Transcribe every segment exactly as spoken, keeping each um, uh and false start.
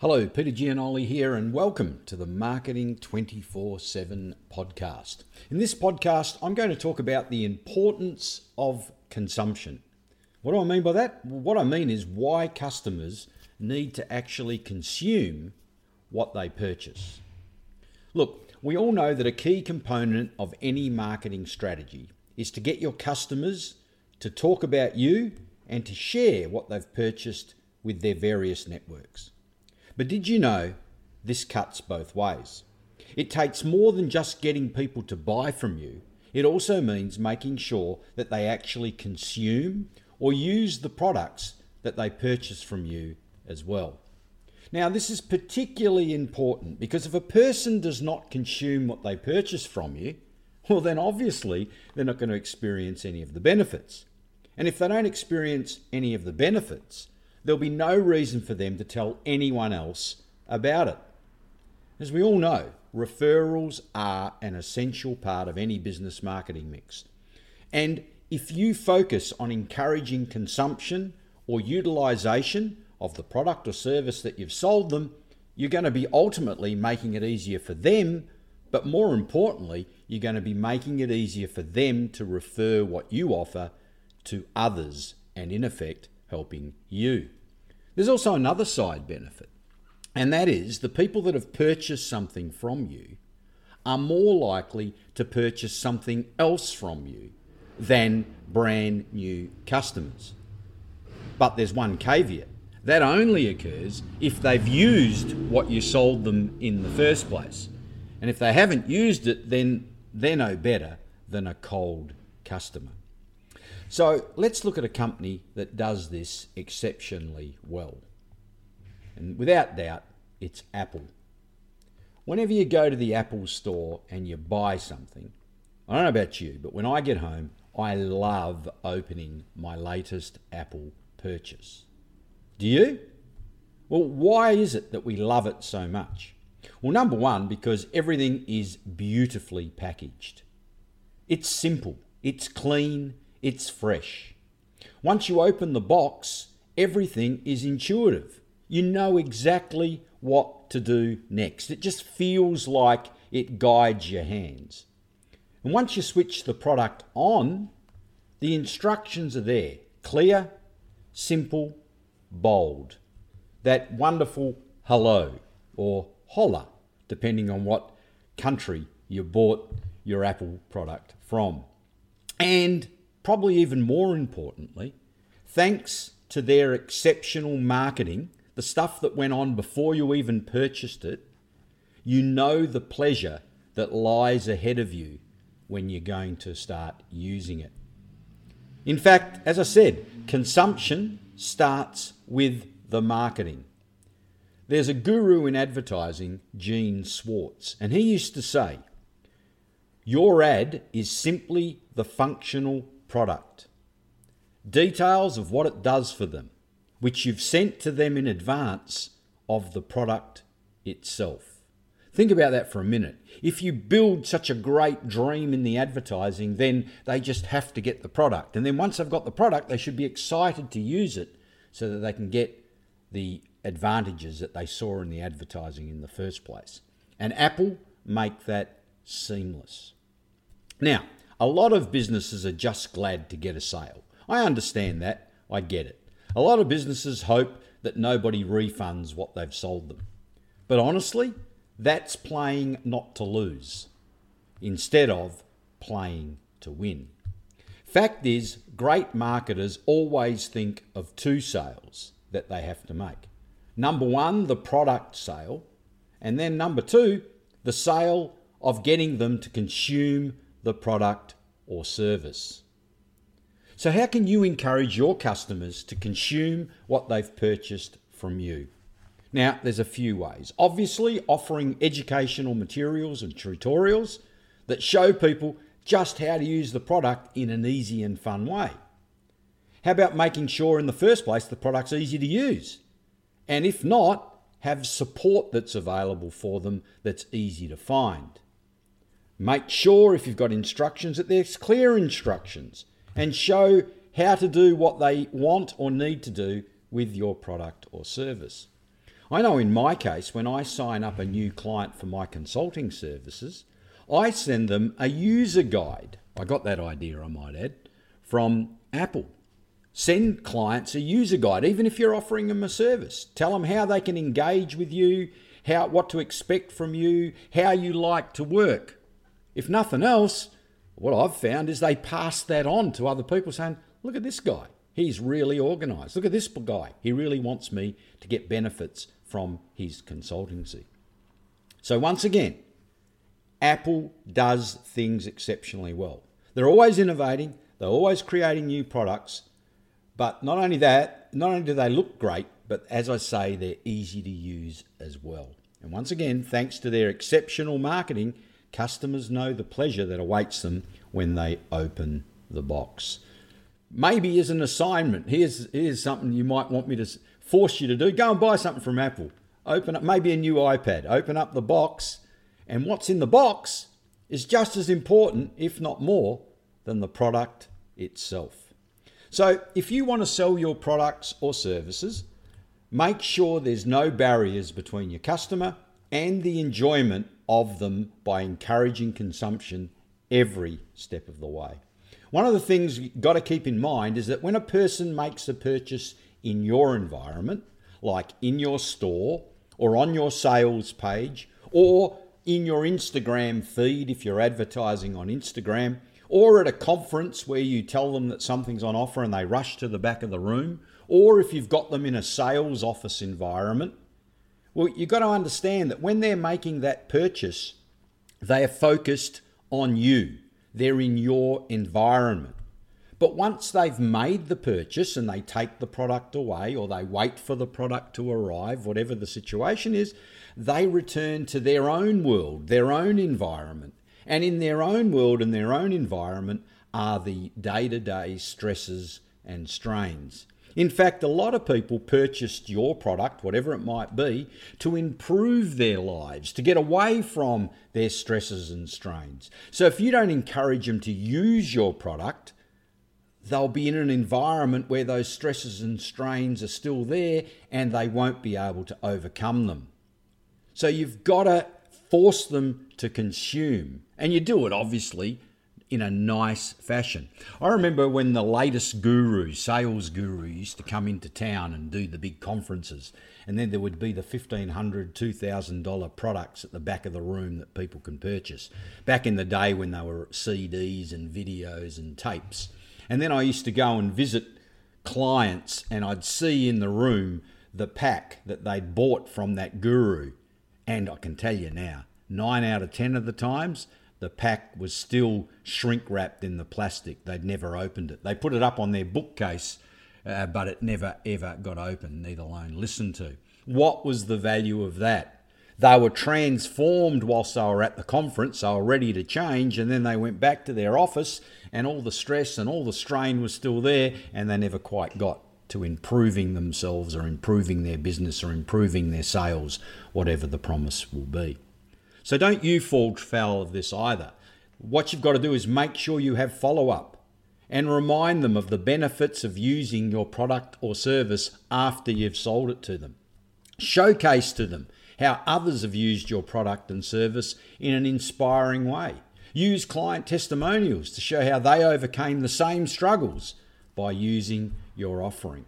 Hello, Peter Giannulli here, and welcome to the Marketing twenty-four seven podcast. In this podcast, I'm going to talk about the importance of consumption. What do I mean by that? Well, what I mean is why customers need to actually consume what they purchase. Look, we all know that a key component of any marketing strategy is to get your customers to talk about you and to share what they've purchased with their various networks. But did you know this cuts both ways? It takes more than just getting people to buy from you. It also means making sure that they actually consume or use the products that they purchase from you as well. Now, this is particularly important because if a person does not consume what they purchase from you, well, then obviously they're not going to experience any of the benefits. And if they don't experience any of the benefits, there'll be no reason for them to tell anyone else about it. As we all know, referrals are an essential part of any business marketing mix. And if you focus on encouraging consumption or utilization of the product or service that you've sold them, you're going to be ultimately making it easier for them, but more importantly, you're going to be making it easier for them to refer what you offer to others and, in effect, helping you. There's also another side benefit, and that is the people that have purchased something from you are more likely to purchase something else from you than brand new customers. But there's one caveat. That only occurs if they've used what you sold them in the first place. And if they haven't used it, then they're no better than a cold customer. So let's look at a company that does this exceptionally well. And without doubt, it's Apple. Whenever you go to the Apple store and you buy something, I don't know about you, but when I get home, I love opening my latest Apple purchase. Do you? Well, why is it that we love it so much? Well, number one, because everything is beautifully packaged. It's simple, it's clean, it's fresh. Once you open the box, everything is intuitive. You know exactly what to do next. It just feels like it guides your hands. And once you switch the product on, the instructions are there. Clear, simple, bold. That wonderful hello or holla, depending on what country you bought your Apple product from. And probably even more importantly, thanks to their exceptional marketing, the stuff that went on before you even purchased it, you know the pleasure that lies ahead of you when you're going to start using it. In fact, as I said, consumption starts with the marketing. There's a guru in advertising, Gene Schwartz, and he used to say, "Your ad is simply the functional product. Details of what it does for them, which you've sent to them in advance of the product itself." Think about that for a minute. If you build such a great dream in the advertising, then they just have to get the product. And then once they've got the product, they should be excited to use it so that they can get the advantages that they saw in the advertising in the first place. And Apple make that seamless. Now, a lot of businesses are just glad to get a sale. I understand that. I get it. A lot of businesses hope that nobody refunds what they've sold them. But honestly, that's playing not to lose instead of playing to win. Fact is, great marketers always think of two sales that they have to make. Number one, the product sale. And then number two, the sale of getting them to consume the product or service. So how can you encourage your customers to consume what they've purchased from you? Now, there's a few ways. Obviously, offering educational materials and tutorials that show people just how to use the product in an easy and fun way. How about making sure in the first place the product's easy to use? And if not, have support that's available for them that's easy to find. Make sure if you've got instructions that there's clear instructions and show how to do what they want or need to do with your product or service. I know in my case, when I sign up a new client for my consulting services, I send them a user guide. I got that idea, I might add, from Apple. Send clients a user guide, even if you're offering them a service. Tell them how they can engage with you, how what to expect from you, how you like to work. If nothing else, what I've found is they pass that on to other people saying, look at this guy, he's really organised. Look at this guy, he really wants me to get benefits from his consultancy. So once again, Apple does things exceptionally well. They're always innovating, they're always creating new products, but not only that, not only do they look great, but as I say, they're easy to use as well. And once again, thanks to their exceptional marketing, customers know the pleasure that awaits them when they open the box. Maybe as an assignment, here's, here's something you might want me to force you to do. Go and buy something from Apple. Open up, maybe a new iPad. Open up the box, and what's in the box is just as important, if not more, than the product itself. So if you want to sell your products or services, make sure there's no barriers between your customer and the enjoyment of them by encouraging consumption every step of the way. One of the things you've got to keep in mind is that when a person makes a purchase in your environment, like in your store or on your sales page or in your Instagram feed if you're advertising on Instagram, or at a conference where you tell them that something's on offer and they rush to the back of the room, or if you've got them in a sales office environment, well, you've got to understand that when they're making that purchase, they are focused on you. They're in your environment. But once they've made the purchase and they take the product away or they wait for the product to arrive, whatever the situation is, they return to their own world, their own environment. And in their own world and their own environment are the day-to-day stresses and strains. In fact, a lot of people purchased your product, whatever it might be, to improve their lives, to get away from their stresses and strains. So if you don't encourage them to use your product, they'll be in an environment where those stresses and strains are still there and they won't be able to overcome them. So you've got to force them to consume. And you do it, obviously, in a nice fashion. I remember when the latest guru, sales guru, used to come into town and do the big conferences, and then there would be the fifteen hundred dollars, two thousand dollars products at the back of the room that people can purchase. Back in the day when they were C Ds and videos and tapes. And then I used to go and visit clients and I'd see in the room the pack that they'd bought from that guru. And I can tell you now, nine out of ten of the times, the pack was still shrink-wrapped in the plastic. They'd never opened it. They put it up on their bookcase, uh, but it never, ever got opened, let alone listened to. What was the value of that? They were transformed whilst they were at the conference. They were ready to change, and then they went back to their office, and all the stress and all the strain was still there, and they never quite got to improving themselves or improving their business or improving their sales, whatever the promise will be. So don't you fall foul of this either. What you've got to do is make sure you have follow-up and remind them of the benefits of using your product or service after you've sold it to them. Showcase to them how others have used your product and service in an inspiring way. Use client testimonials to show how they overcame the same struggles by using your offering.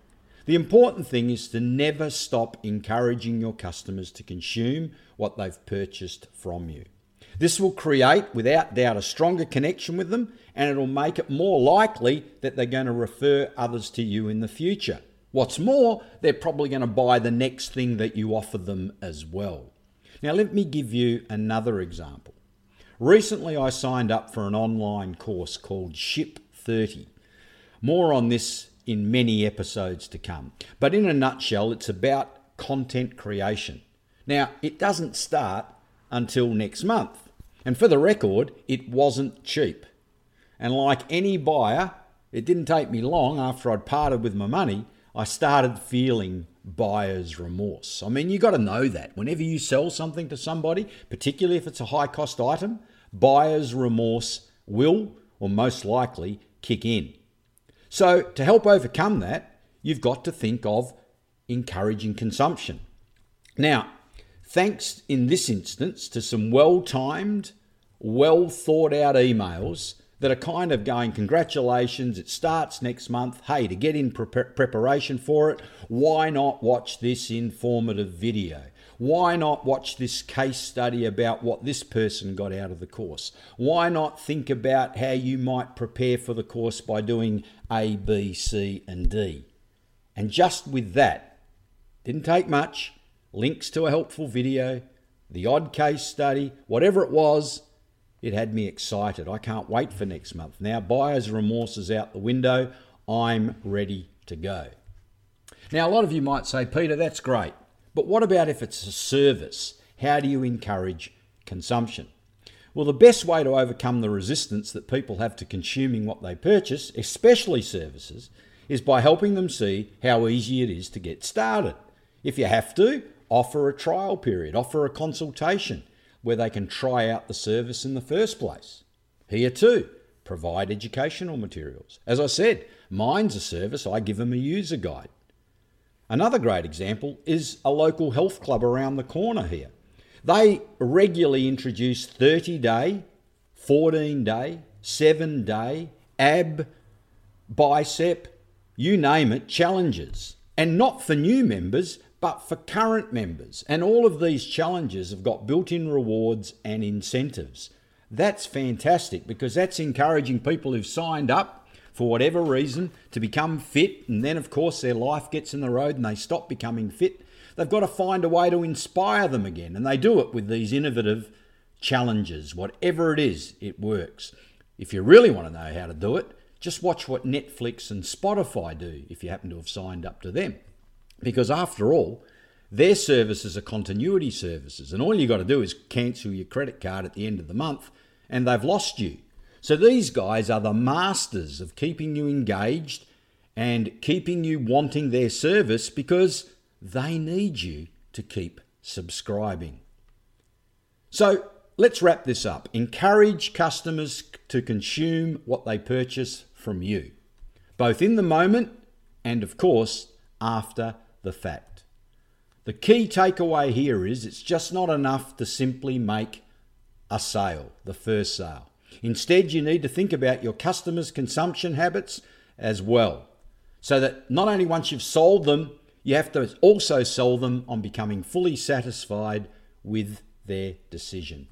The important thing is to never stop encouraging your customers to consume what they've purchased from you. This will create, without doubt, a stronger connection with them, and it'll make it more likely that they're going to refer others to you in the future. What's more, they're probably going to buy the next thing that you offer them as well. Now, let me give you another example. Recently, I signed up for an online course called Ship thirty. More on this in many episodes to come. But in a nutshell, it's about content creation. Now, it doesn't start until next month. And for the record, it wasn't cheap. And like any buyer, it didn't take me long after I'd parted with my money, I started feeling buyer's remorse. I mean, you got to know that. Whenever you sell something to somebody, particularly if it's a high-cost item, buyer's remorse will, or most likely, kick in. So to help overcome that, you've got to think of encouraging consumption. Now, thanks in this instance to some well-timed, well-thought-out emails that are kind of going, congratulations, it starts next month. Hey, to get in pre- preparation for it, why not watch this informative video? Why not watch this case study about what this person got out of the course? Why not think about how you might prepare for the course by doing A, B, C, and D? And just with that, didn't take much, links to a helpful video, the odd case study, whatever it was, it had me excited. I can't wait for next month. Now, buyer's remorse is out the window. I'm ready to go. Now, a lot of you might say, Peter, that's great. But what about if it's a service? How do you encourage consumption? Well, the best way to overcome the resistance that people have to consuming what they purchase, especially services, is by helping them see how easy it is to get started. If you have to, offer a trial period, offer a consultation, where they can try out the service in the first place. Here too, provide educational materials. As I said, mine's a service, I give them a user guide. Another great example is a local health club around the corner here. They regularly introduce thirty-day, fourteen-day, seven-day, ab, bicep, you name it, challenges. And not for new members, but for current members. And all of these challenges have got built-in rewards and incentives. That's fantastic because that's encouraging people who've signed up for whatever reason to become fit. And then, of course, their life gets in the road and they stop becoming fit. They've got to find a way to inspire them again. And they do it with these innovative challenges. Whatever it is, it works. If you really want to know how to do it, just watch what Netflix and Spotify do if you happen to have signed up to them. Because after all, their services are continuity services and all you got to do is cancel your credit card at the end of the month and they've lost you. So these guys are the masters of keeping you engaged and keeping you wanting their service because they need you to keep subscribing. So let's wrap this up. Encourage customers to consume what they purchase from you, both in the moment and of course, after the fact. The key takeaway here is it's just not enough to simply make a sale, the first sale. Instead, you need to think about your customers' consumption habits as well, so that not only once you've sold them, you have to also sell them on becoming fully satisfied with their decision.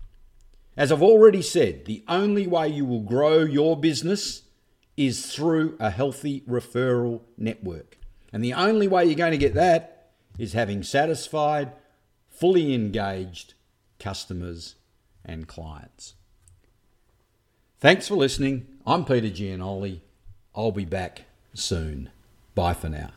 As I've already said, the only way you will grow your business is through a healthy referral network. And the only way you're going to get that is having satisfied, fully engaged customers and clients. Thanks for listening. I'm Peter Giannulli. I'll be back soon. Bye for now.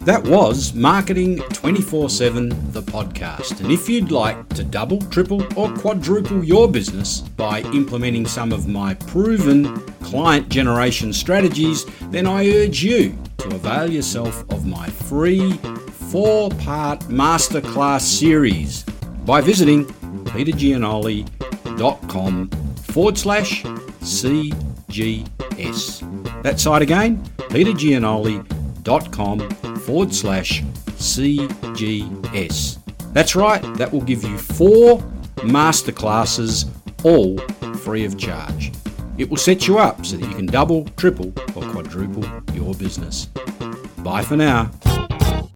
That was Marketing twenty-four seven, the podcast. And if you'd like to double, triple, or quadruple your business by implementing some of my proven client generation strategies, then I urge you to avail yourself of my free four-part masterclass series by visiting petergiannulli.com forward slash CGS. That site again, petergiannulli.com forward slash CGS. That's right, that will give you four masterclasses, all free of charge. It will set you up so that you can double, triple, or quadruple your business. Bye for now.